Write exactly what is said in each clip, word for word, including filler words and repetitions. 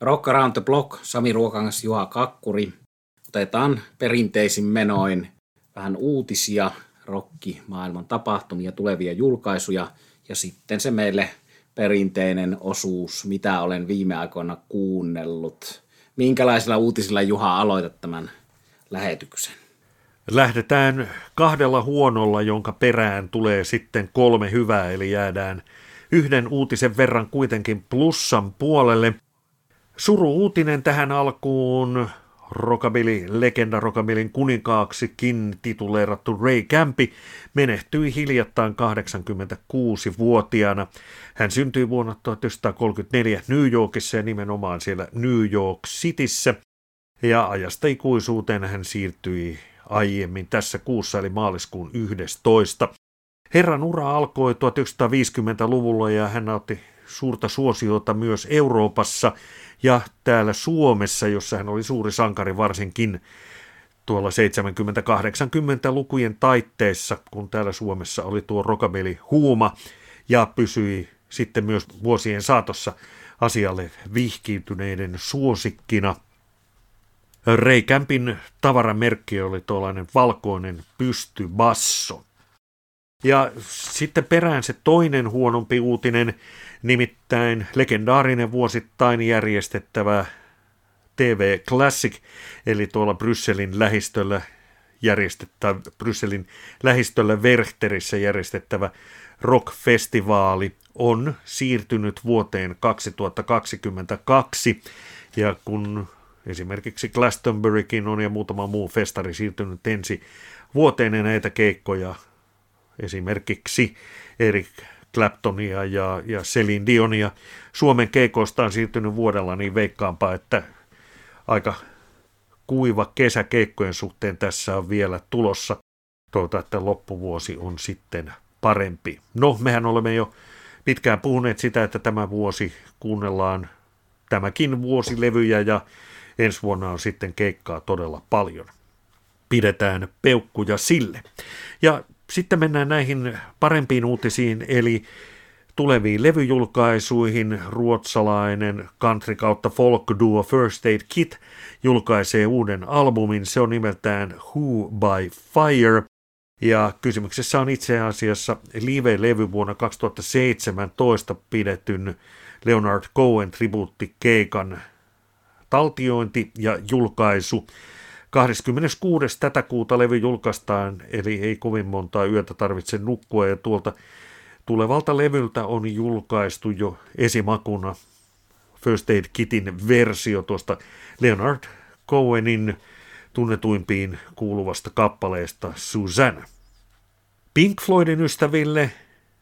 Rock Around the Block, Sami Ruokangas, Juha Kakkuri. Otetaan perinteisin menoin vähän uutisia, rokkimaailman tapahtumia, tulevia julkaisuja ja sitten se meille perinteinen osuus, mitä olen viime aikoina kuunnellut. Minkälaisilla uutisilla, Juha, aloitat tämän lähetyksen? Lähdetään kahdella huonolla, jonka perään tulee sitten kolme hyvää, eli jäädään yhden uutisen verran kuitenkin plussan puolelle. Suru-uutinen tähän alkuun. Rockabilly-legenda, rockabillyn kuninkaaksikin tituleerattu Ray Campi menehtyi hiljattain kahdeksankymmentäkuusivuotiaana. Hän syntyi vuonna tuhatyhdeksänsataakolmekymmentäneljä New Yorkissa ja nimenomaan siellä New York Cityssä. Ja ajasta ikuisuuteen hän siirtyi aiemmin tässä kuussa eli maaliskuun yhdestoista. Herran ura alkoi tuhatyhdeksänsataaviisikymmentäluvulla ja hän otti suurta suosiota myös Euroopassa ja täällä Suomessa, jossa hän oli suuri sankari varsinkin tuolla seitsemänkymmentä-kahdeksankymmentälukujen taitteessa, kun täällä Suomessa oli tuo rockabilly huuma ja pysyi sitten myös vuosien saatossa asialle vihkiytyneiden suosikkina. Ray Campin tavaramerkki oli tuollainen valkoinen pystybasso. Ja sitten perään se toinen huonompi uutinen, nimittäin legendaarinen vuosittain järjestettävä T V Classic, eli tuolla Brysselin lähistöllä järjestettävä, Brysselin lähistöllä Verchterissä järjestettävä rockfestivaali on siirtynyt vuoteen kaksituhattakaksikymmentäkaksi, ja kun esimerkiksi Glastonburykin on ja muutama muu festari siirtynyt ensi vuoteen ja näitä keikkoja, esimerkiksi Eric Claptonia ja, ja Celine Dionia Suomen keikoista on siirtynyt vuodella, niin veikkaanpa, että aika kuiva kesä keikkojen suhteen tässä on vielä tulossa. Toivotaan, että loppuvuosi on sitten parempi. No, mehän olemme jo pitkään puhuneet sitä, että tämä vuosi kuunnellaan tämäkin vuosi levyjä ja ensi vuonna on sitten keikkaa todella paljon. Pidetään peukkuja sille. Ja sitten mennään näihin parempiin uutisiin, eli tuleviin levyjulkaisuihin. Ruotsalainen country kautta folk-duo First Aid Kit julkaisee uuden albumin. Se on nimeltään Who by Fire. Ja kysymyksessä on itse asiassa live-levy vuonna kaksituhattaseitsemäntoista pidetyn Leonard Cohen tribuuttikeikan taltiointi ja julkaisu. kahdeskymmeneskuudes tätä kuuta levy julkaistaan, eli ei kovin montaa yötä tarvitse nukkua, ja tuolta tulevalta levyltä on julkaistu jo esimakuna First Aid Kitin versio tuosta Leonard Cohenin tunnetuimpiin kuuluvasta kappaleesta Susanna. Pink Floydin ystäville,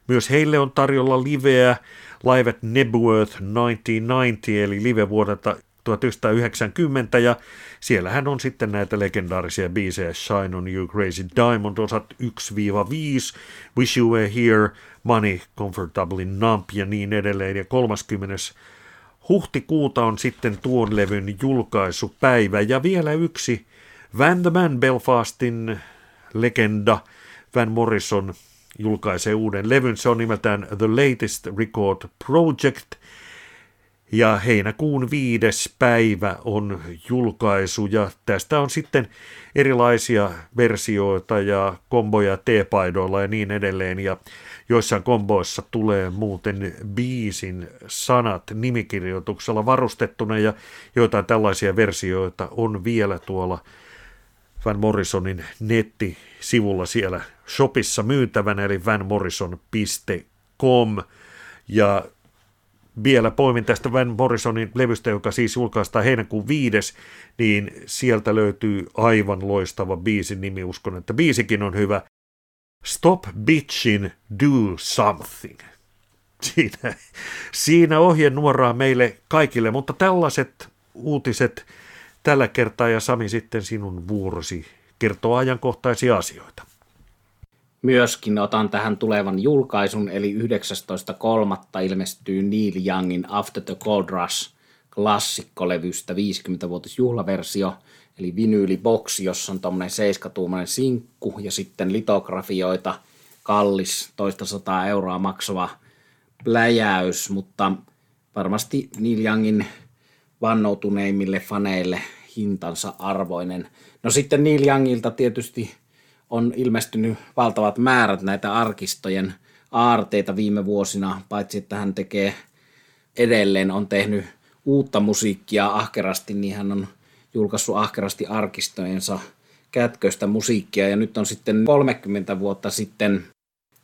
myös heille on tarjolla liveä Live at Knebworth tuhatyhdeksänsataayhdeksänkymmentä, eli live vuodelta tuhatyhdeksänsataayhdeksänkymmentä, ja siellähän on sitten näitä legendaarisia biisejä Shine on You, Crazy Diamond, osat yksi viiva viisi, Wish You Were Here, Money, Comfortably Numb ja niin edelleen, ja kolmaskymmenes huhtikuuta on sitten tuon levyn julkaisupäivä, ja vielä yksi Van the Man, Belfastin legenda Van Morrison julkaisee uuden levyn, se on nimeltään The Latest Record Project, ja heinäkuun viides päivä on julkaisu, ja tästä on sitten erilaisia versioita ja komboja teepaidoilla ja niin edelleen, ja joissain komboissa tulee muuten biisin sanat nimikirjoituksella varustettuna, ja joitain tällaisia versioita on vielä tuolla Van Morrisonin nettisivulla siellä shopissa myytävänä, eli van morrison piste com, ja vielä poimin tästä Van Morrisonin levystä, joka siis julkaistaan heinäkuun viides, niin sieltä löytyy aivan loistava biisin nimi. Uskon, että biisikin on hyvä. Stop bitchin, do something. Siinä, siinä ohjenuoraa meille kaikille, mutta tällaiset uutiset tällä kertaa, ja Sami, sitten sinun vuorosi kertoo ajankohtaisia asioita. Myöskin otan tähän tulevan julkaisun, eli yhdeksästoista kolmatta ilmestyy Neil Youngin After the Gold Rush -klassikkolevystä viisikymmentävuotisjuhlaversio, eli vinyyliboksi, jossa on tuommoinen seiskatuumainen sinkku ja sitten litografioita, kallis, toista sataa euroa maksava pläjäys, mutta varmasti Neil Youngin vannoutuneimmille faneille hintansa arvoinen. No sitten Neil Youngilta tietysti on ilmestynyt valtavat määrät näitä arkistojen aarteita viime vuosina, paitsi että hän tekee edelleen, on tehnyt uutta musiikkia ahkerasti, niin hän on julkaissut ahkerasti arkistojensa kätköistä musiikkia. Ja nyt on sitten kolmekymmentä vuotta sitten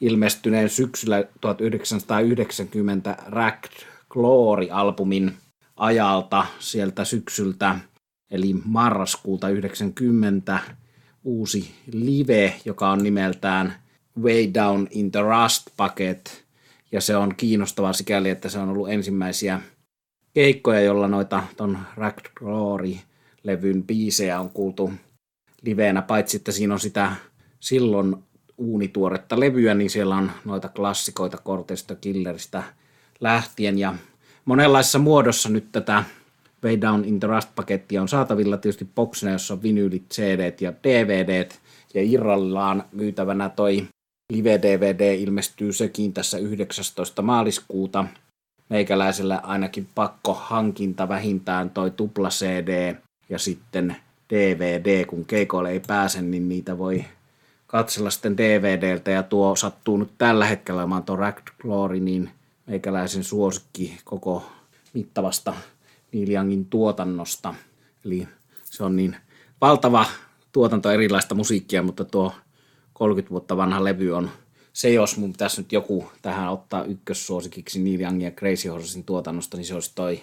ilmestyneen syksyllä tuhatyhdeksänsataayhdeksänkymmentä Ragged Glory-albumin ajalta sieltä syksyltä, eli marraskuulta yhdeksänkymmentä, uusi live, joka on nimeltään Way Down in the Rust Bucket, ja se on kiinnostavaa sikäli, että se on ollut ensimmäisiä keikkoja, jolla noita ton Ragged Glory-levyn biisejä on kuultu liveenä, paitsi että siinä on sitä silloin uunituoretta levyä, niin siellä on noita klassikoita Korteista Killeristä lähtien, ja monenlaisessa muodossa nyt tätä Way Down in the Rust-pakettia on saatavilla tietysti boksina, jossa on vinyylit, C D:t ja D V D:t, ja irrallaan myytävänä toi live-D V D ilmestyy sekin tässä yhdeksästoista maaliskuuta. Meikäläisellä ainakin pakko hankinta vähintään toi tupla C D ja sitten D V D, kun keikoille ei pääse, niin niitä voi katsella sitten D V D:ltä, ja tuo sattuu nyt tällä hetkellä, mä oon tuon Ragged Glory, niin meikäläisen suosikki koko mittavasta Neil Youngin tuotannosta. Eli se on niin valtava tuotanto erilaista musiikkia, mutta tuo kolmekymmentä vuotta vanha levy on se, jos mun pitäisi nyt joku tähän ottaa ykkössuosikiksi Neil Youngin ja Crazy Horsesin tuotannosta, niin se olisi toi,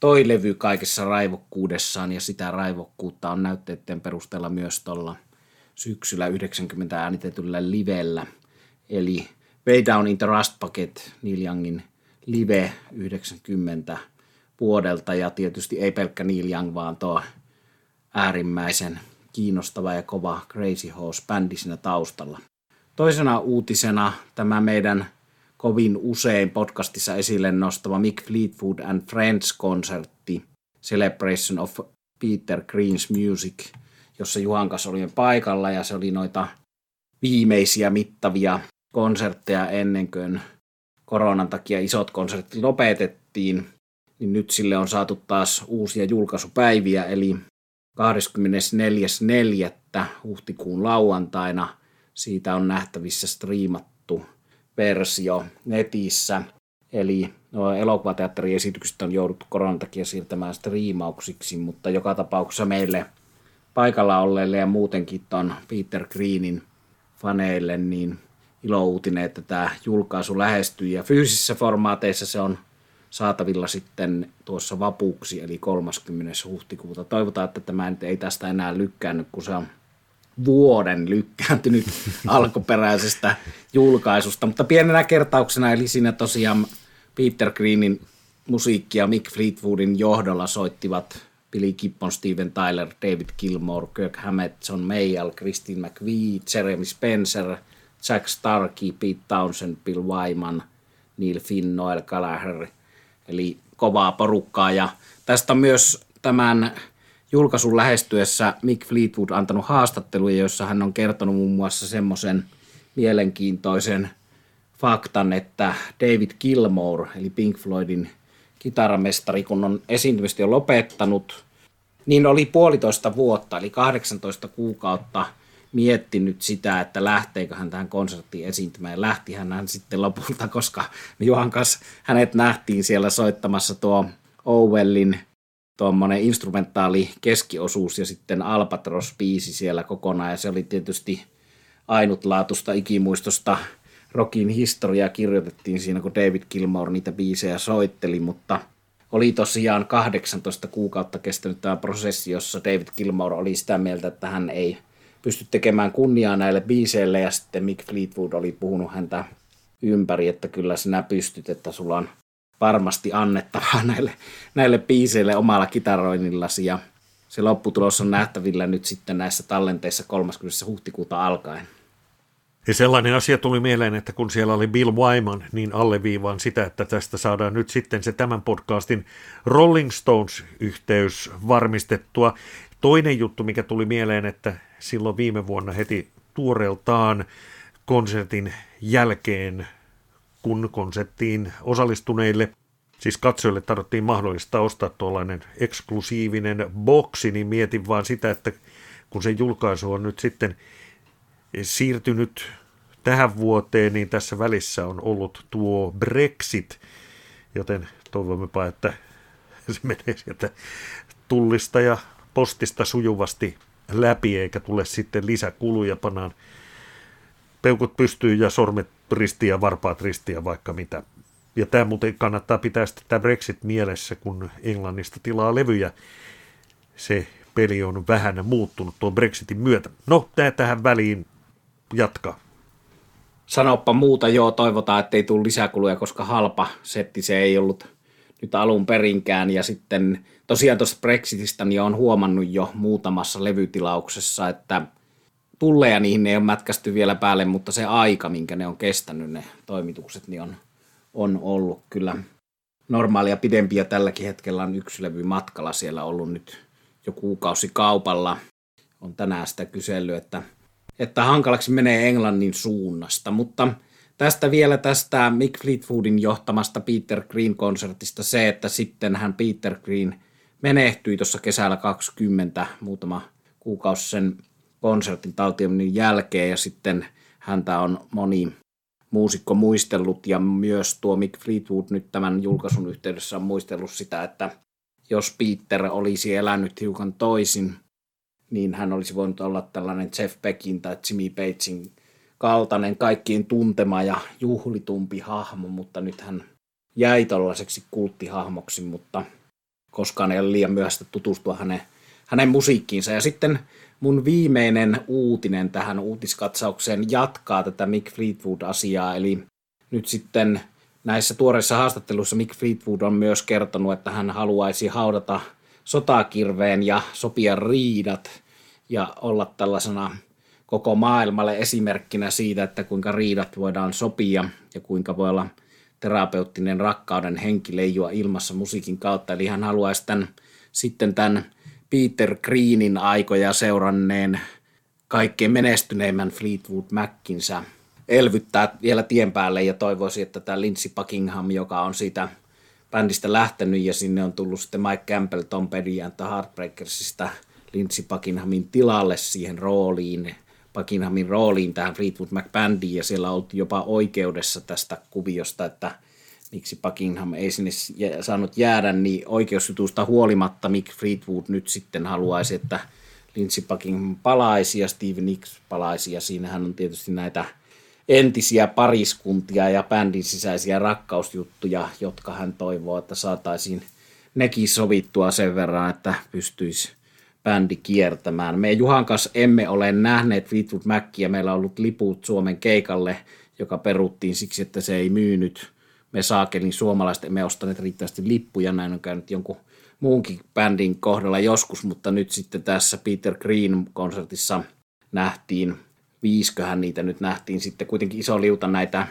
toi levy kaikessa raivokkuudessaan, ja sitä raivokkuutta on näytteiden perusteella myös tuolla syksyllä yhdeksänkymmentä äänitetyllä livellä, eli Way Down in the Rust Bucket, Neil Youngin live yhdeksänkymmentä vuodelta, ja tietysti ei pelkkä Neil Young, vaan tuo äärimmäisen kiinnostava ja kova Crazy Horse-bändi siinä taustalla. Toisena uutisena tämä meidän kovin usein podcastissa esille nostava Mick Fleetwood and Friends-konsertti Celebration of Peter Green's Music, jossa Juhan kanssa olimme paikalla, ja se oli noita viimeisiä mittavia konsertteja ennen kuin koronan takia isot konsertit lopetettiin, niin nyt sille on saatu taas uusia julkaisupäiviä, eli kahdeskymmenesneljäs neljättä huhtikuun lauantaina siitä on nähtävissä striimattu versio netissä, eli no, elokuvateatteriesitykset on jouduttu koronan takia siirtämään striimauksiksi, mutta joka tapauksessa meille paikalla olleille ja muutenkin ton Peter Greenin faneille niin ilouutinen, että tämä julkaisu lähestyy, ja fyysisissä formaateissa se on saatavilla sitten tuossa vapuksi, eli kolmaskymmenes huhtikuuta. Toivotaan, että tämä ei tästä enää lykkäänny, kun se on vuoden lykkääntynyt alkuperäisestä julkaisusta, mutta pienenä kertauksena, eli siinä tosiaan Peter Greenin musiikkia Mick Fleetwoodin johdolla soittivat Billy Gibbons, Steven Tyler, David Gilmour, Kirk Hammett, John Mayall, Christine McVie, Jeremy Spencer, Jack Starkey, Pete Townshend, Bill Wyman, Neil Finn, Noel Gallagher, eli kovaa porukkaa. Ja tästä myös tämän julkaisun lähestyessä Mick Fleetwood antanut haastatteluja, joissa hän on kertonut muun muassa semmoisen mielenkiintoisen faktan, että David Gilmour, eli Pink Floydin kitaramestari, kun on esiintymistä jo lopettanut, niin oli puolitoista vuotta, eli kahdeksantoista kuukautta miettinyt sitä, että lähteekö hän tähän konserttiin esiintymään. Lähti hän sitten lopulta, koska Juhan kanssa hänet nähtiin siellä soittamassa tuo Owellin tuommoinen instrumentaali keskiosuus ja sitten Albatros-biisi siellä kokonaan, ja se oli tietysti ainutlaatuista ikimuistosta. Rockin historiaa kirjoitettiin siinä, kun David Gilmour niitä biisejä soitteli, mutta oli tosiaan kahdeksantoista kuukautta kestänyt tämä prosessi, jossa David Gilmour oli sitä mieltä, että hän ei pysty tekemään kunniaa näille biiseille, ja sitten Mick Fleetwood oli puhunut häntä ympäri, että kyllä sinä pystyt, että sulla on varmasti annettavaa näille, näille biiseille omalla kitaroinnillasi, ja se lopputulos on nähtävillä nyt sitten näissä tallenteissa kolmaskymmenes huhtikuuta alkaen. Ja sellainen asia tuli mieleen, että kun siellä oli Bill Wyman, niin alleviivaan sitä, että tästä saadaan nyt sitten se tämän podcastin Rolling Stones-yhteys varmistettua. Toinen juttu, mikä tuli mieleen, että silloin viime vuonna heti tuoreeltaan konsertin jälkeen, kun konserttiin osallistuneille Siis katsojille tarvittiin mahdollista ostaa tuollainen eksklusiivinen boksi, niin mietin vaan sitä, että kun sen julkaisu on nyt sitten siirtynyt tähän vuoteen, niin tässä välissä on ollut tuo Brexit, joten toivommepa, että se menee sieltä tullista ja postista sujuvasti läpi, eikä tule sitten lisäkuluja, pannaan peukut pystyyn ja sormet ristiin ja varpaat ristiin ja vaikka mitä. Ja tämä muuten kannattaa pitää sitten tämä Brexit mielessä, kun Englannista tilaa levyjä. Se peli on vähän muuttunut tuon Brexitin myötä. No, tämä tähän väliin jatkaa. Sanoppa muuta, joo, toivotaan, ettei tule lisäkuluja, koska halpa setti se ei ollut nyt alun perinkään. Ja sitten tosiaan tuosta Brexitistä niin olen huomannut jo muutamassa levytilauksessa, että tulleja niihin ei ole mätkästy vielä päälle, mutta se aika, minkä ne on kestänyt ne toimitukset, niin on... on ollut kyllä normaalia pidempiä. Tälläkin hetkellä on yksi levy matkalla siellä ollut nyt jo kuukausi kaupalla. On tänään sitä kysellyt, että, että hankalaksi menee Englannin suunnasta. Mutta tästä vielä tästä Mick Fleetwoodin johtamasta Peter Green-konsertista se, että sittenhän Peter Green menehtyi tuossa kesällä kaksikymmentä muutama kuukausi sen konsertin tautioinnin jälkeen ja sitten häntä on moni muusikko muistellut ja myös tuo Mick Fleetwood nyt tämän julkaisun yhteydessä on muistellut sitä, että jos Peter olisi elänyt hiukan toisin, niin hän olisi voinut olla tällainen Jeff Beckin tai Jimmy Pagein kaltainen kaikkien tuntema ja juhlitumpi hahmo, mutta nyt hän jäi tällaiseksi kulttihahmoksi, mutta koskaan ei ole liian myöhäistä tutustua hänen, hänen musiikkiinsa. Ja sitten mun viimeinen uutinen tähän uutiskatsaukseen jatkaa tätä Mick Fleetwood-asiaa, eli nyt sitten näissä tuoreissa haastatteluissa Mick Fleetwood on myös kertonut, että hän haluaisi haudata sotakirveen ja sopia riidat ja olla tällaisena koko maailmalle esimerkkinä siitä, että kuinka riidat voidaan sopia ja kuinka voi olla terapeuttinen rakkauden henki leijua ilmassa musiikin kautta, eli hän haluaisi tämän, sitten tämän Peter Greenin aikoja seuranneen kaikkein menestyneimmän Fleetwood Macinsä elvyttää vielä tien päälle ja toivoisi, että tämä Lindsey Buckingham, joka on siitä bändistä lähtenyt ja sinne on tullut sitten Mike Campbell, Tom Petty and the Heartbreakersista Lindsey Buckinghamin tilalle siihen rooliin, Buckinghamin rooliin tähän Fleetwood Mac-bändiin ja siellä oltiin jopa oikeudessa tästä kuviosta, että miksi Buckingham ei sinne saanut jäädä, niin oikeusjutusta huolimatta Mick Fleetwood nyt sitten haluaisi, että Lindsey Buckingham palaisi ja Stevie Nicks palaisi, ja siinähän on tietysti näitä entisiä pariskuntia ja bändin sisäisiä rakkausjuttuja, jotka hän toivoo, että saataisiin nekin sovittua sen verran, että pystyisi bändi kiertämään. Me Juhan kanssa emme ole nähneet Fleetwood Macia, meillä on ollut liput Suomen keikalle, joka peruttiin siksi, että se ei myynyt. Me saakelin suomalaiset, emme ostaneet riittävästi lippuja, näin on käynyt jonkun muunkin bändin kohdalla joskus, mutta nyt sitten tässä Peter Green-konsertissa nähtiin, viisköhän niitä nyt nähtiin sitten kuitenkin iso liuta näitä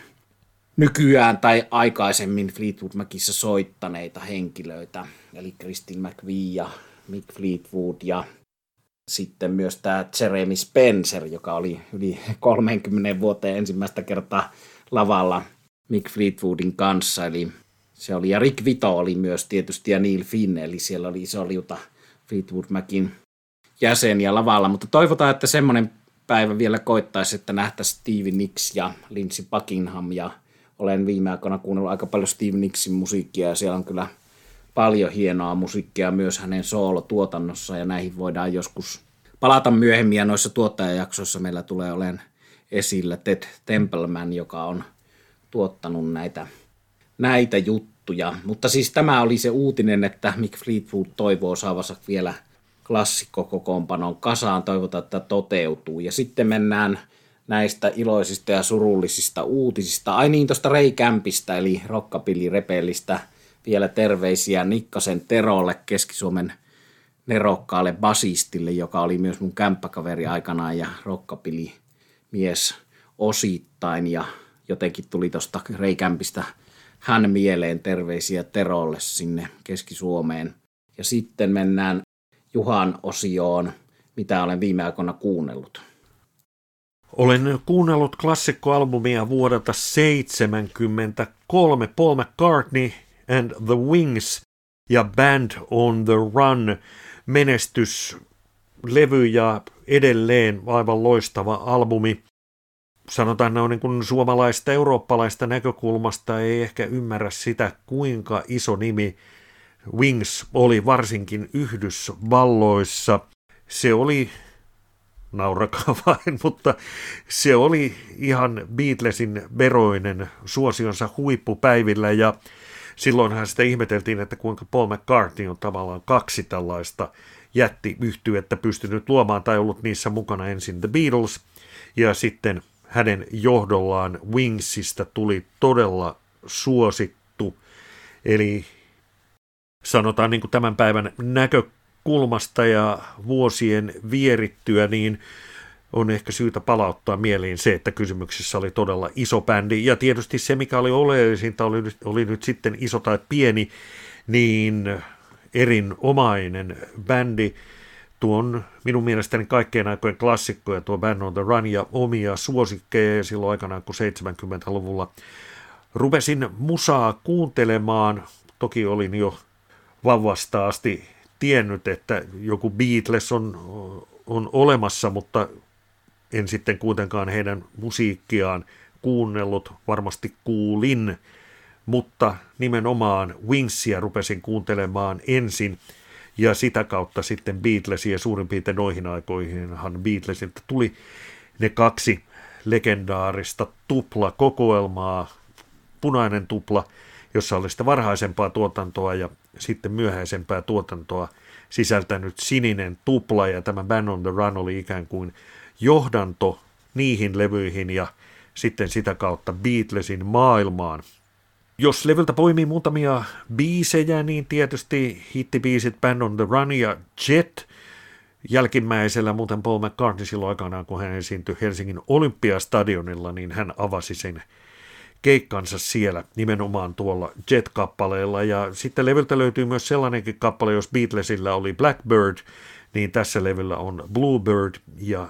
nykyään tai aikaisemmin Fleetwood Macissa soittaneita henkilöitä, eli Christine McVie ja Mick Fleetwood ja sitten myös tämä Jeremy Spencer, joka oli yli kolmekymmentä vuoteen ensimmäistä kertaa lavalla Mick Fleetwoodin kanssa, eli se oli, ja Rick Vito oli myös tietysti, ja Neil Finn, eli siellä oli iso liuta Fleetwood Macin jäseniä lavalla, mutta toivotaan, että semmoinen päivä vielä koittaisi, että nähtäisiin Stevie Nicks ja Lindsey Buckingham, ja olen viime aikoina kuunnellut aika paljon Stevie Nicksin musiikkia, ja siellä on kyllä paljon hienoa musiikkia myös hänen soolotuotannossa, ja näihin voidaan joskus palata myöhemmin, ja noissa tuottajajaksoissa meillä tulee olemaan esillä Ted Templeman, joka on tuottanut näitä, näitä juttuja, mutta siis tämä oli se uutinen, että Mick Fleetwood toivoo saavansa vielä klassikkokokoonpanon kasaan, toivotaan, että toteutuu, ja sitten mennään näistä iloisista ja surullisista uutisista, ai niin tuosta Ray Campista, eli rockabilly-repellistä vielä terveisiä Nikkasen Terolle, Keski-Suomen nerokkaalle basistille, joka oli myös mun kämppäkaveri aikanaan ja rockabilly-mies osittain, ja jotenkin tuli tuosta Ray Campista hän mieleen, terveisiä Terolle sinne Keski-Suomeen. Ja sitten mennään Juhan osioon, mitä olen viime aikoina kuunnellut. Olen kuunnellut klassikkoalbumia vuodelta seitsemänkymmentäkolme, Paul McCartney, and the Wings ja Band on the Run menestyslevy ja edelleen aivan loistava albumi. Sanotaan, ne on niin kuin suomalaista, eurooppalaista näkökulmasta ei ehkä ymmärrä sitä, kuinka iso nimi Wings oli varsinkin Yhdysvalloissa. Se oli, naurakaa vain, mutta se oli ihan Beatlesin veroinen suosionsa huippupäivillä, ja silloinhan sitä ihmeteltiin, että kuinka Paul McCartney on tavallaan kaksi tällaista jättiyhtyettä pystynyt luomaan tai ollut niissä mukana, ensin The Beatles ja sitten hänen johdollaan Wingsista tuli todella suosittu. Eli sanotaan niin kuin tämän päivän näkökulmasta ja vuosien vierittyä, niin on ehkä syytä palauttaa mieliin se, että kysymyksessä oli todella iso bändi. Ja tietysti se, mikä oli oleellisinta, oli nyt, oli nyt sitten iso tai pieni, niin erinomainen bändi. Tuo on minun mielestäni kaikkien aikojen klassikkoja, tuo Band on the Run ja omia suosikkeja. Ja silloin aikanaan, kun seitsemänkymmentäluvulla rupesin musaa kuuntelemaan, toki olin jo vauvasta asti tiennyt, että joku Beatles on, on olemassa, mutta en sitten kuitenkaan heidän musiikkiaan kuunnellut, varmasti kuulin. Mutta nimenomaan Wingsia rupesin kuuntelemaan ensin. Ja sitä kautta sitten Beatlesia, suurin piirtein noihin aikoihinhan Beatlesilta tuli ne kaksi legendaarista tuplakokoelmaa, punainen tupla, jossa oli sitä varhaisempaa tuotantoa ja sitten myöhäisempää tuotantoa sisältänyt sininen tupla, ja tämä Band on the Run oli ikään kuin johdanto niihin levyihin ja sitten sitä kautta Beatlesin maailmaan. Jos levyltä poimii muutamia biisejä, niin tietysti hittibiisit Band on the Run ja Jet. Jälkimmäisellä muuten Paul McCartney silloin aikanaan, kun hän esiintyi Helsingin Olympiastadionilla, niin hän avasi sen keikkansa siellä nimenomaan tuolla Jet-kappaleella. Ja sitten levyltä löytyy myös sellainenkin kappale, jos Beatlesillä oli Blackbird, niin tässä levyllä on Bluebird. Ja,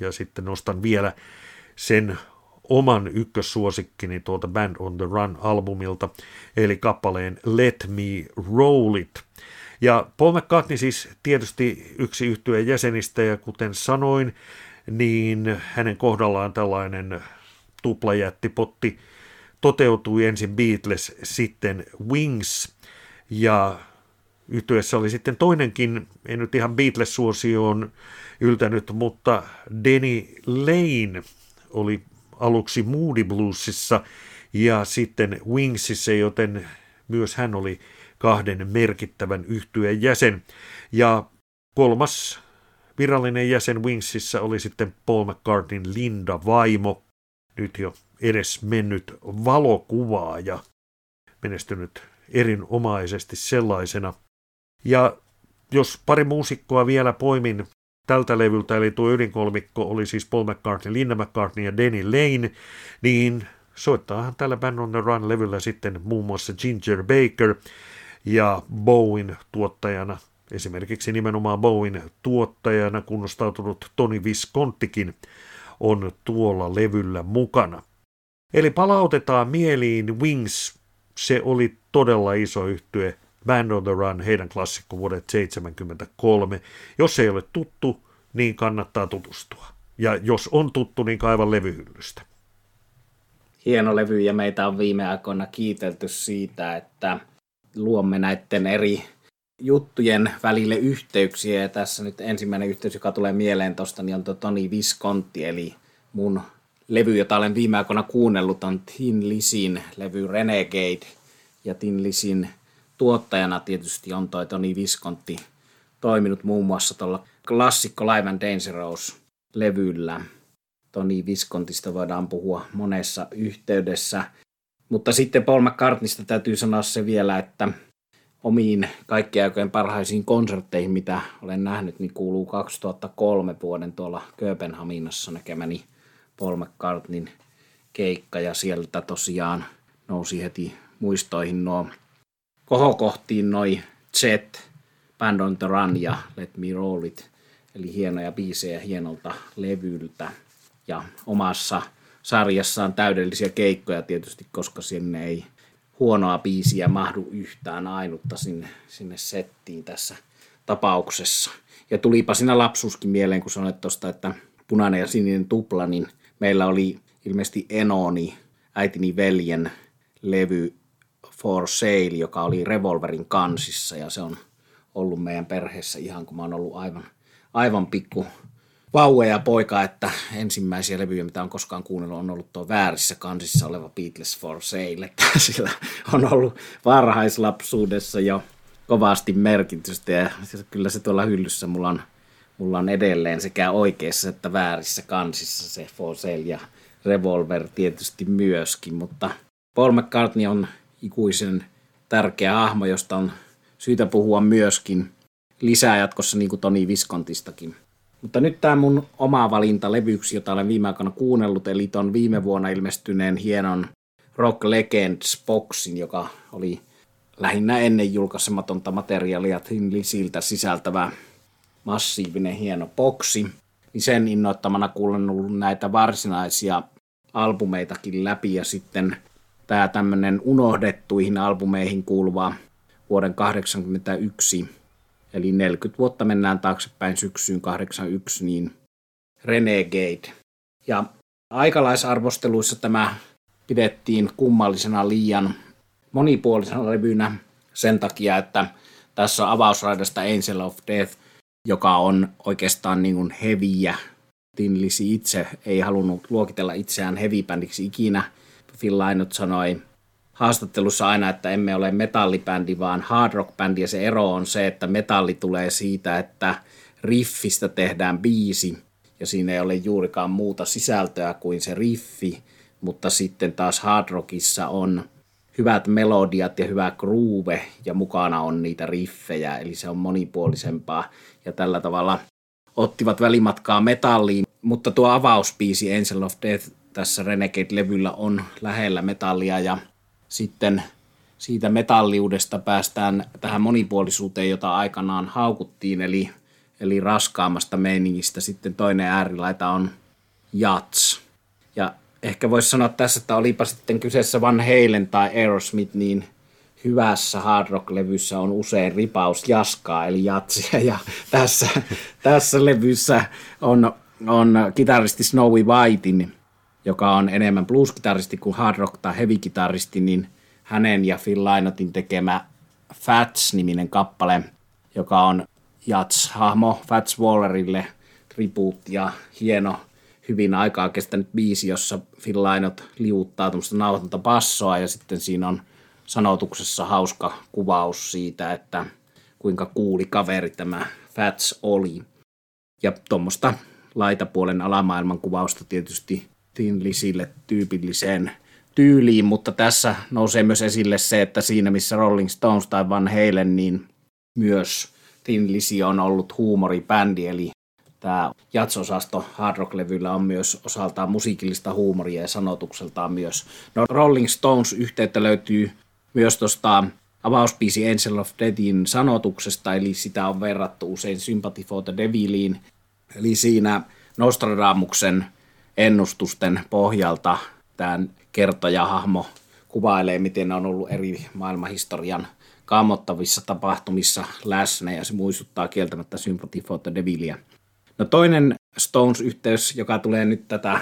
ja sitten nostan vielä sen oman ykkössuosikkini tuolta Band on the Run-albumilta, eli kappaleen Let Me Roll It. Ja Paul McCartney siis tietysti yksi yhtyeen jäsenistä, ja kuten sanoin, niin hänen kohdallaan tällainen tuplajättipotti toteutui, ensin Beatles, sitten Wings, ja yhtyeessä oli sitten toinenkin, en nyt ihan Beatles-suosioon yltänyt, mutta Denny Laine oli aluksi Moody Bluesissa ja sitten Wingsissä, joten myös hän oli kahden merkittävän yhtyeen jäsen. Ja kolmas virallinen jäsen Wingsissä oli sitten Paul McCartneyn Linda-vaimo, nyt jo edes mennyt valokuvaaja, menestynyt erinomaisesti sellaisena. Ja jos pari muusikkoa vielä poimin tältä levyltä, eli tuo ydinkolmikko oli siis Paul McCartney, Linda McCartney ja Denny Laine, niin soittaahan tällä Band on the Run-levyllä sitten muun muassa Ginger Baker ja Bowen tuottajana, esimerkiksi nimenomaan Bowen tuottajana kunnostautunut Tony Viscontikin on tuolla levyllä mukana. Eli palautetaan mieliin Wings, se oli todella iso yhtye. Band on the Run, heidän klassikko vuodet seitsemänkymmentäkolme. Jos ei ole tuttu, niin kannattaa tutustua. Ja jos on tuttu, niin kaiva levyhyllystä. Hieno levy, ja meitä on viime aikoina kiitelty siitä, että luomme näiden eri juttujen välille yhteyksiä. Ja tässä nyt ensimmäinen yhteys, joka tulee mieleen tuosta, niin on tuo Tony Visconti, eli mun levy, jota olen viime aikoina kuunnellut, on Thin Lizzyn levy Renegade, ja Thin Lizzyn tuottajana tietysti on toi Tony Visconti toiminut muun muassa tuolla klassikko Live and Dangerous-levyllä. Tony Viscontista voidaan puhua monessa yhteydessä. Mutta sitten Paul McCartneysta täytyy sanoa se vielä, että omiin kaikkien aikojen parhaisiin konsertteihin, mitä olen nähnyt, niin kuuluu kaksituhattakolme vuoden tuolla Kööpenhaminassa näkemäni Paul McCartneyn keikka, ja sieltä tosiaan nousi heti muistoihin nuo kohokohtiin noi Jet, Band on the Run ja Let Me Roll It, eli hienoja biisejä hienolta levyltä. Ja omassa sarjassaan täydellisiä keikkoja tietysti, koska sinne ei huonoa biisiä mahdu yhtään ainutta sinne, sinne settiin tässä tapauksessa. Ja tulipa siinä lapsuuskin mieleen, kun sanoit tuosta, että punainen ja sininen tupla, niin meillä oli ilmeisesti Enoni, äitini veljen levy For Sale, joka oli Revolverin kansissa, ja se on ollut meidän perheessä ihan kun mä oon ollut aivan, aivan pikku vauva ja poika, että ensimmäisiä levyjä, mitä on koskaan kuunnellut, on ollut tuo väärissä kansissa oleva Beatles For Sale, että sillä on ollut varhaislapsuudessa jo kovasti merkitystä, ja kyllä se tuolla hyllyssä mulla on, mulla on edelleen sekä oikeassa että väärissä kansissa se For Sale ja Revolver tietysti myöskin, mutta Paul McCartney on ikuisen tärkeä hahmo, josta on syytä puhua myöskin lisää jatkossa, niin kuin Tony Viscontistakin. Mutta nyt tämä mun oma valinta levyksi, jota olen viime aikoina kuunnellut, eli ton viime vuonna ilmestyneen hienon Rock Legends-boksin, joka oli lähinnä ennen julkaisematonta materiaalia Thin Lizzyltä sisältävä massiivinen hieno boksi. Niin sen innoittamana kuunnellut näitä varsinaisia albumeitakin läpi, ja sitten tämä tämmöinen unohdettuihin albumeihin kuuluva vuoden kahdeksankymmentäyksi, eli neljäkymmentä vuotta mennään taaksepäin syksyyn kahdeksankymmentäyksi, niin Renegade. Ja aikalaisarvosteluissa tämä pidettiin kummallisena liian monipuolisena levynä sen takia, että tässä on avausraidasta Angel of Death, joka on oikeastaan niin kuin heviä. Thin Lizzy itse ei halunnut luokitella itseään heavy-bändiksi ikinä. Phil Lynott sanoi haastattelussa aina, että emme ole metallibändi, vaan hard rock-bändi, ja se ero on se, että metalli tulee siitä, että riffistä tehdään biisi, ja siinä ei ole juurikaan muuta sisältöä kuin se riffi, mutta sitten taas hard rockissa on hyvät melodiat ja hyvä groove, ja mukana on niitä riffejä, eli se on monipuolisempaa, ja tällä tavalla ottivat välimatkaa metalliin, mutta tuo avausbiisi Angel of Death tässä Renegade-levyllä on lähellä metallia, ja sitten siitä metalliudesta päästään tähän monipuolisuuteen, jota aikanaan haukuttiin, eli, eli raskaammasta meiningistä. Sitten toinen äärilaita on jazz. Ja ehkä voisi sanoa tässä, että olipa sitten kyseessä Van Halen tai Aerosmith, niin hyvässä hard rock-levyssä on usein ripaus jaskaa, eli jazzia, ja tässä, tässä levyssä on, on kitaristi Snowy Whitein, joka on enemmän blues-kitaristi kuin hard rock- tai heavy-kitaristi, niin hänen ja Phil Lynottin tekemä Fats-niminen kappale, joka on jazz-hahmo Fats Wallerille tribuutti ja hieno, hyvin aikaa kestänyt biisi, jossa Phil Lynott liuuttaa tuommoista nauhoitonta bassoa, ja sitten siinä on sanotuksessa hauska kuvaus siitä, että kuinka cooli kaveri tämä Fats oli. Ja tuommoista laitapuolen alamaailman kuvausta tietysti Thin Lizzylle tyypilliseen tyyliin, mutta tässä nousee myös esille se, että siinä missä Rolling Stones tai Van Halen, niin myös Thin Lizzy on ollut huumoribändi, eli tämä jatsosasto hard rock-levyllä on myös osaltaan musiikillista huumoria ja sanotukseltaan myös. No, Rolling Stones-yhteyttä löytyy myös tuosta avausbiisi Angel of Deathin sanotuksesta, eli sitä on verrattu usein Sympathy for the Deviliin, eli siinä Nostradamuksen ennustusten pohjalta tämän kertojahahmo kuvailee, miten on ollut eri maailmanhistorian kammottavissa tapahtumissa läsnä, ja se muistuttaa kieltämättä Sympathy for the Devilia. No, toinen Stones-yhteys, joka tulee nyt tätä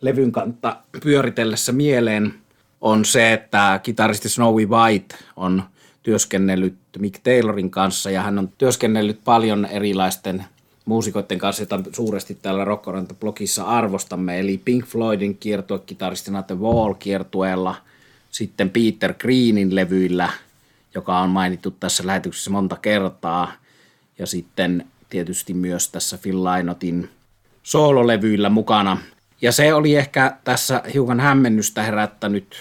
levyn kantaa pyöritellessä mieleen, on se, että kitaristi Snowy White on työskennellyt Mick Taylorin kanssa, ja hän on työskennellyt paljon erilaisten muusikoiden kanssa, jota suuresti täällä Rockoranta-blogissa arvostamme, eli Pink Floydin kiertuekitaristina The Wall-kiertueella, sitten Peter Greenin levyillä, joka on mainittu tässä lähetyksessä monta kertaa, ja sitten tietysti myös tässä Phil Lynottin soololevyillä mukana. Ja se oli ehkä tässä hiukan hämmennystä herättänyt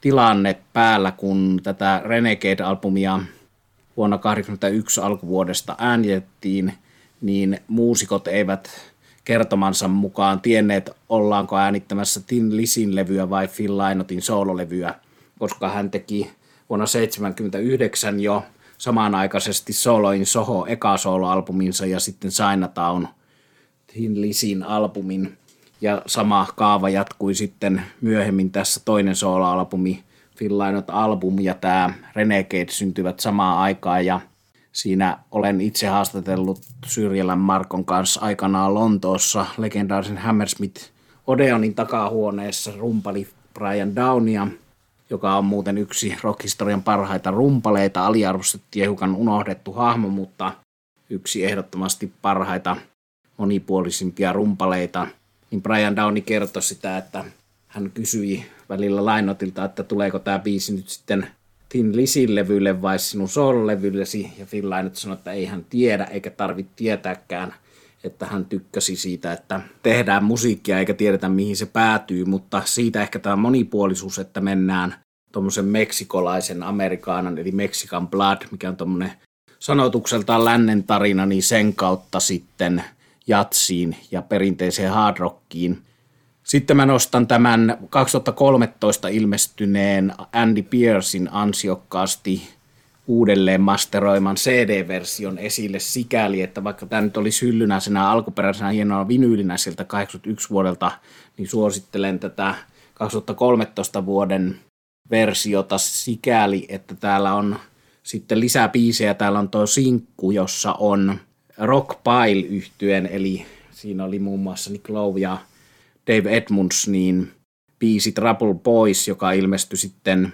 tilanne päällä, kun tätä Renegade-albumia vuonna tuhatyhdeksänsataakahdeksankymmentäyksi alkuvuodesta äänitettiin, niin muusikot eivät kertomansa mukaan tienneet, ollaanko äänittämässä Thin Lizzyn levyä vai Phil Lynottin soololevyä, koska hän teki vuonna seitsemänkymmentäyhdeksän jo samanaikaisesti Soloin Soho eka sooloalbuminsa ja sitten Chinatown Thin Lizzyn albumin, ja sama kaava jatkui sitten myöhemmin tässä toinen sooloalbumi Phil Lynott-albumi ja tämä Renegade syntyvät samaan aikaan, ja siinä olen itse haastatellut Syrjälän Markon kanssa aikanaan Lontoossa legendaarisen Hammersmith Odeonin takahuoneessa rumpali Brian Downia, joka on muuten yksi rockhistorian parhaita rumpaleita, aliarvostettu ja hiukan unohdettu hahmo, mutta yksi ehdottomasti parhaita monipuolisimpia rumpaleita. Niin Brian Downi kertoi sitä, että hän kysyi välillä Lynottilta, että tuleeko tämä biisi nyt sitten Thin Lizzy-levylle vai sinun soololevyllesi, ja Phil Lynott sanoi, että ei hän tiedä eikä tarvitse tietääkään, että hän tykkäsi siitä, että tehdään musiikkia eikä tiedetä mihin se päätyy, mutta siitä ehkä tämä monipuolisuus, että mennään tuommoisen meksikolaisen amerikaanan, eli Mexican Blood, mikä on tuommoinen sanotukseltaan lännen tarina, niin sen kautta sitten jatsiin ja perinteiseen hard rockiin. Sitten mä nostan tämän kaksituhattakolmetoista ilmestyneen Andy Piercen ansiokkaasti uudelleen masteroiman C D-version esille sikäli, että vaikka tämä nyt olisi hyllynäisenä alkuperäisenä hienona vinyylinä sieltä kahdeksankymmentäyksi vuodelta, niin suosittelen tätä kaksituhattakolmetoista vuoden versiota sikäli, että täällä on sitten lisää biisejä. Täällä on tuo sinkku, jossa on Rock Pile-yhtyeen, eli siinä oli muun muassa Nick Lowe ja Dave Edmunds, niin biisi Trouble Boys, joka ilmestyi sitten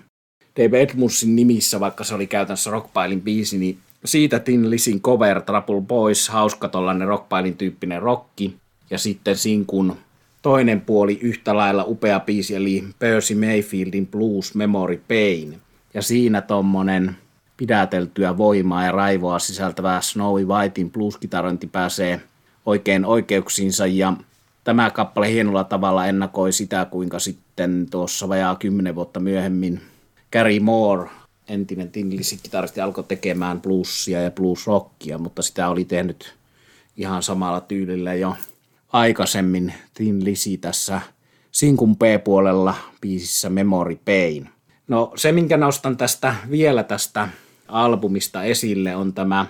Dave Edmundsin nimissä, vaikka se oli käytännössä Rock Pilen biisi, niin siitä Thin Lizzyn cover Trouble Boys, hauska tollainen Rock Pilen tyyppinen rokki, ja sitten sinkun toinen puoli yhtä lailla upea biisi, eli Percy Mayfieldin Blues Memory Pain, ja siinä tommonen pidäteltyä voimaa ja raivoa sisältävää Snowy Whitein blues-kitarointi pääsee oikein oikeuksiinsa, ja tämä kappale hienolla tavalla ennakoi sitä, kuinka sitten tuossa vajaa kymmenen vuotta myöhemmin Gary Moore, entinen Thin Lizzy-kitaristi, alkoi tekemään bluesia ja bluesrockia, mutta sitä oli tehnyt ihan samalla tyylillä jo aikaisemmin Thin Lizzy tässä sinkun B-puolella biisissä Memory Pain. No se, minkä nostan tästä vielä tästä albumista esille, on tämä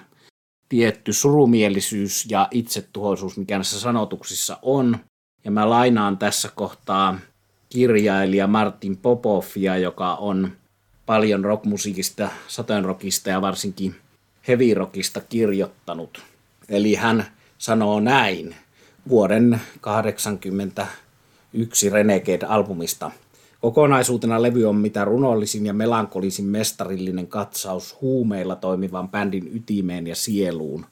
tietty surumielisyys ja itsetuhoisuus, mikä näissä sanotuksissa on. Ja mä lainaan tässä kohtaa kirjailija Martin Popoffia, joka on paljon rockmusiikista, sateenrockista ja varsinkin heavy rockista kirjoittanut. Eli hän sanoo näin vuoden kahdeksankymmentäyksi Renegade-albumista. Kokonaisuutena levy on mitä runollisin ja melankolisin mestarillinen katsaus huumeilla toimivan bändin ytimeen ja sieluun.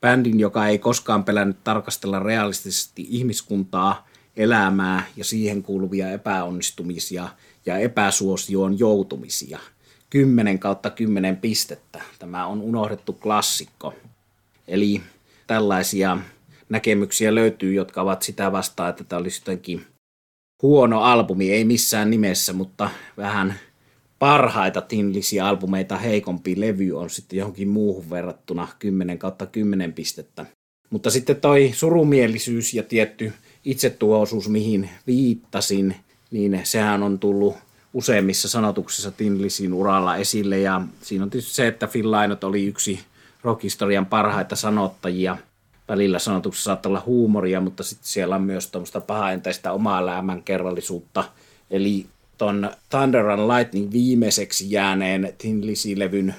Bändin, joka ei koskaan pelännyt tarkastella realistisesti ihmiskuntaa, elämää ja siihen kuuluvia epäonnistumisia ja epäsuosioon joutumisia. kymmenen kautta kymmenen pistettä. Tämä on unohdettu klassikko. Eli tällaisia näkemyksiä löytyy, jotka ovat sitä vastaan, että tämä olisi jotenkin huono albumi, ei missään nimessä, mutta vähän parhaita Thin Lizzy-albumeita heikompi levy on sitten johonkin muuhun verrattuna kymmenen kautta kymmenen pistettä. Mutta sitten toi surumielisyys ja tietty itsetuhoisuus, mihin viittasin, niin sehän on tullut useimmissa sanotuksissa Thin Lizzyn uralla esille, ja siinä on tietysti se, että Phil Lynott oli yksi rockhistorian parhaita sanottajia. Välillä sanotuksessa saattaa olla huumoria, mutta sitten siellä on myös tuommoista pahaenteistä omaa elämän kerrallisuutta. Eli ton Thunder and Lightning viimeiseksi jääneen Thin Lizzy-levyn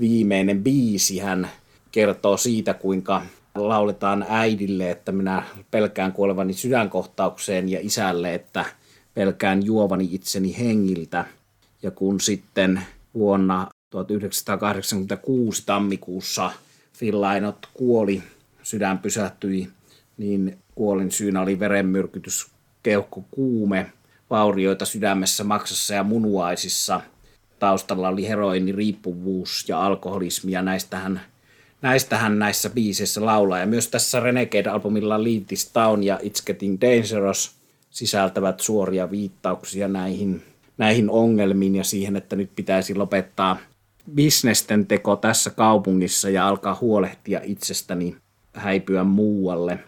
viimeinen biisi hän kertoo siitä, kuinka lauletaan äidille, että minä pelkään kuolevani sydänkohtaukseen, ja isälle, että pelkään juovani itseni hengiltä. Ja kun sitten vuonna tuhatyhdeksänsataakahdeksankymmentäkuusi tammikuussa Phil Lynott kuoli, sydän pysähtyi, niin kuolin syynä oli verenmyrkytys, keuhkokuume, vaurioita sydämessä, maksassa ja munuaisissa. Taustalla oli heroiniriippuvuus ja alkoholismi, ja näistähän, näistähän näissä biiseissä laulaa. Ja myös tässä Renegade-albumilla Leave This Town ja It's Getting Dangerous sisältävät suoria viittauksia näihin, näihin ongelmiin ja siihen, että nyt pitäisi lopettaa bisnesten teko tässä kaupungissa ja alkaa huolehtia itsestäni, häipyä muualle.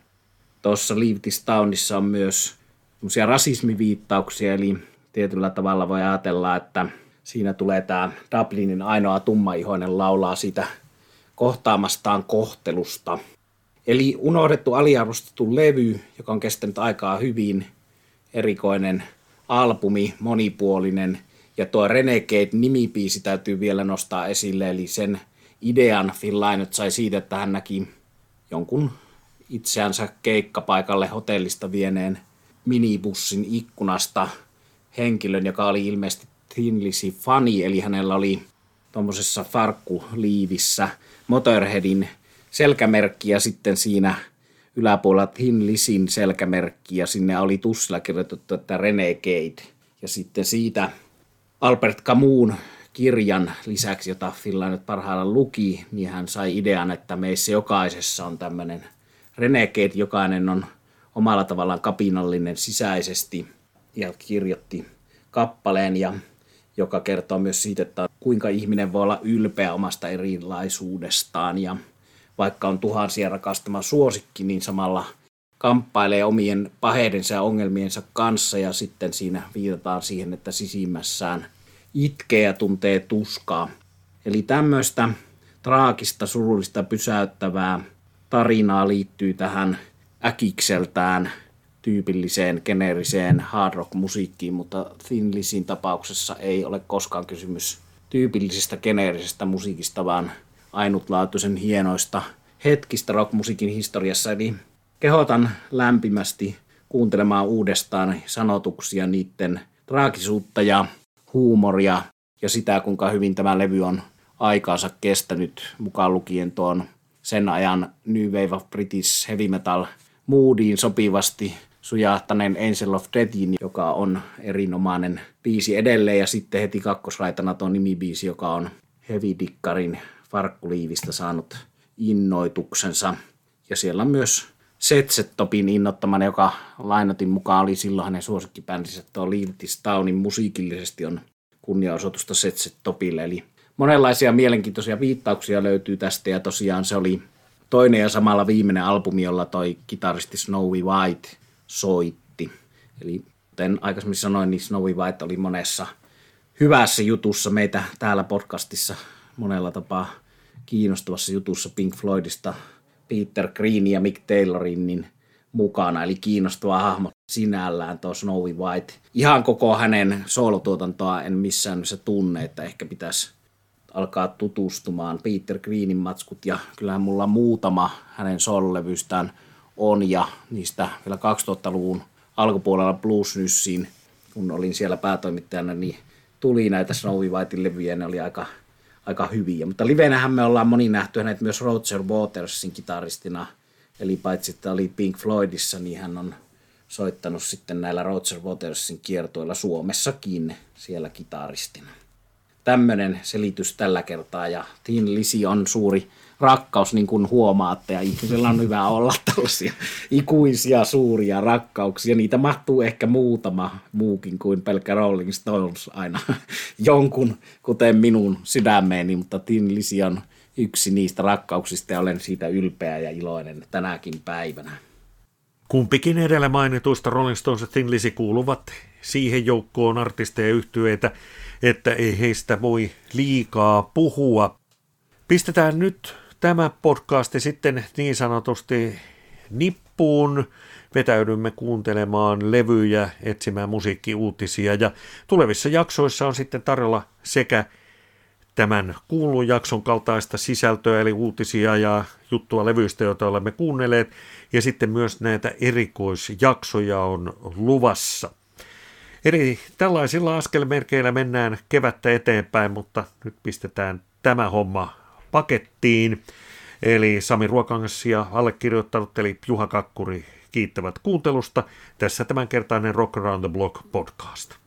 Tuossa Leave This Townissa on myös semmoisia rasismiviittauksia, eli tietyllä tavalla voi ajatella, että siinä tulee tämä Dublinin ainoa tummaihoinen laulaa siitä kohtaamastaan kohtelusta. Eli unohdettu, aliarvostettu levy, joka on kestänyt aikaa hyvin, erikoinen albumi, monipuolinen Ja tuo Renegade-nimipiisi täytyy vielä nostaa esille, eli sen idean Phil Lynott sai siitä, että hän näki jonkun itseänsä keikkapaikalle hotellista vieneen minibussin ikkunasta henkilön, joka oli ilmeisesti Thin Lizzy -fani, eli hänellä oli tuommoisessa farkkuliivissä Motorheadin selkämerkki ja sitten siinä yläpuolella Thin Lizzyn selkämerkki ja sinne oli tussilla kirjoitettu, että Renegade. Ja sitten siitä Albert Camusin kirjan lisäksi, jota Phil Lynott parhaillaan luki, niin hän sai idean, että meissä jokaisessa on tämmöinen Renegade, jokainen on omalla tavallaan kapinallinen sisäisesti ja kirjoitti kappaleen, ja joka kertoo myös siitä, että kuinka ihminen voi olla ylpeä omasta erilaisuudestaan ja vaikka on tuhansia rakastama suosikki, niin samalla kamppailee omien paheidensa ja ongelmiensa kanssa ja sitten siinä viitataan siihen, että sisimmässään itkee ja tuntee tuskaa. Eli tämmöistä traagista, surullista, pysäyttävää tarinaa liittyy tähän äkikseltään tyypilliseen, geneeriseen hard rock musiikkiin, mutta Thin Lizzyn tapauksessa ei ole koskaan kysymys tyypillisestä, geneerisestä musiikista, vaan ainutlaatuisen hienoista hetkistä rockmusiikin historiassa. Eli kehotan lämpimästi kuuntelemaan uudestaan sanotuksia, niiden traagisuutta ja huumoria ja sitä, kuinka hyvin tämä levy on aikaansa kestänyt, mukaan lukien tuon sen ajan New Wave of British Heavy Metal moodiin sopivasti sujahtaneen Angel of Deathin, joka on erinomainen biisi edelleen, ja sitten heti kakkosraitana tuo nimibiisi, joka on Heavy Dickarin farkkuliivistä saanut innoituksensa. Ja siellä on myös Setsetopin innoittamana, joka Lynottin mukaan oli silloin hänen suosikkibändinsä, tuo Leave This Townin musiikillisesti on kunniaosoitusta Setsetopille. Eli monenlaisia mielenkiintoisia viittauksia löytyy tästä, ja tosiaan se oli toinen ja samalla viimeinen albumi, jolla toi kitaristi Snowy White soitti. Eli kuten aikaisemmin sanoin, niin Snowy White oli monessa hyvässä jutussa meitä täällä podcastissa monella tapaa kiinnostavassa jutussa Pink Floydista Peter Green ja Mick Taylorin niin mukana, eli kiinnostava hahmo sinällään tuo Snowy White. Ihan koko hänen soolotuotantoa en missään missä tunne, että ehkä pitäisi alkaa tutustumaan Peter Greenin matskut, ja kyllähän mulla muutama hänen soololevyistään on, ja niistä vielä kaksituhattaluvun alkupuolella Bluesnyssiin, kun olin siellä päätoimittajana, niin tuli näitä Snowy Whitein levyjä, ne oli aika aika hyviä, mutta livenähän me ollaan moni nähty hänet myös Roger Watersin kitaristina, eli paitsi että oli Pink Floydissa, niin hän on soittanut sitten näillä Roger Watersin kiertueilla Suomessakin siellä kitaristina. Tämmöinen selitys tällä kertaa, ja Thin Lizzy on suuri rakkaus, niin kuin huomaatte, ja ihmisellä on hyvä olla tällaisia ikuisia suuria rakkauksia. Niitä mahtuu ehkä muutama muukin kuin pelkkä Rolling Stones aina jonkun, kuten minun sydämeeni, mutta Thin Lizzy on yksi niistä rakkauksista, ja olen siitä ylpeä ja iloinen tänäkin päivänä. Kumpikin edellä mainituista Rolling Stones ja Thin Lizzy kuuluvat siihen joukkoon artisteja ja yhtyeitä, että ei heistä voi liikaa puhua. Pistetään nyt tämä podcasti sitten niin sanotusti nippuun. Vetäydymme kuuntelemaan levyjä, etsimään musiikkiuutisia ja tulevissa jaksoissa on sitten tarjolla sekä tämän kuulun jakson kaltaista sisältöä eli uutisia ja juttua levyistä, joita olemme kuunnelleet ja sitten myös näitä erikoisjaksoja on luvassa. Eli tällaisilla askelmerkeillä mennään kevättä eteenpäin, mutta nyt pistetään tämä homma pakettiin. Eli Sami Ruokangas ja allekirjoittanut eli Juha Kakkuri kiittävät kuuntelusta. Tässä tämänkertainen Rock Around the Block podcast.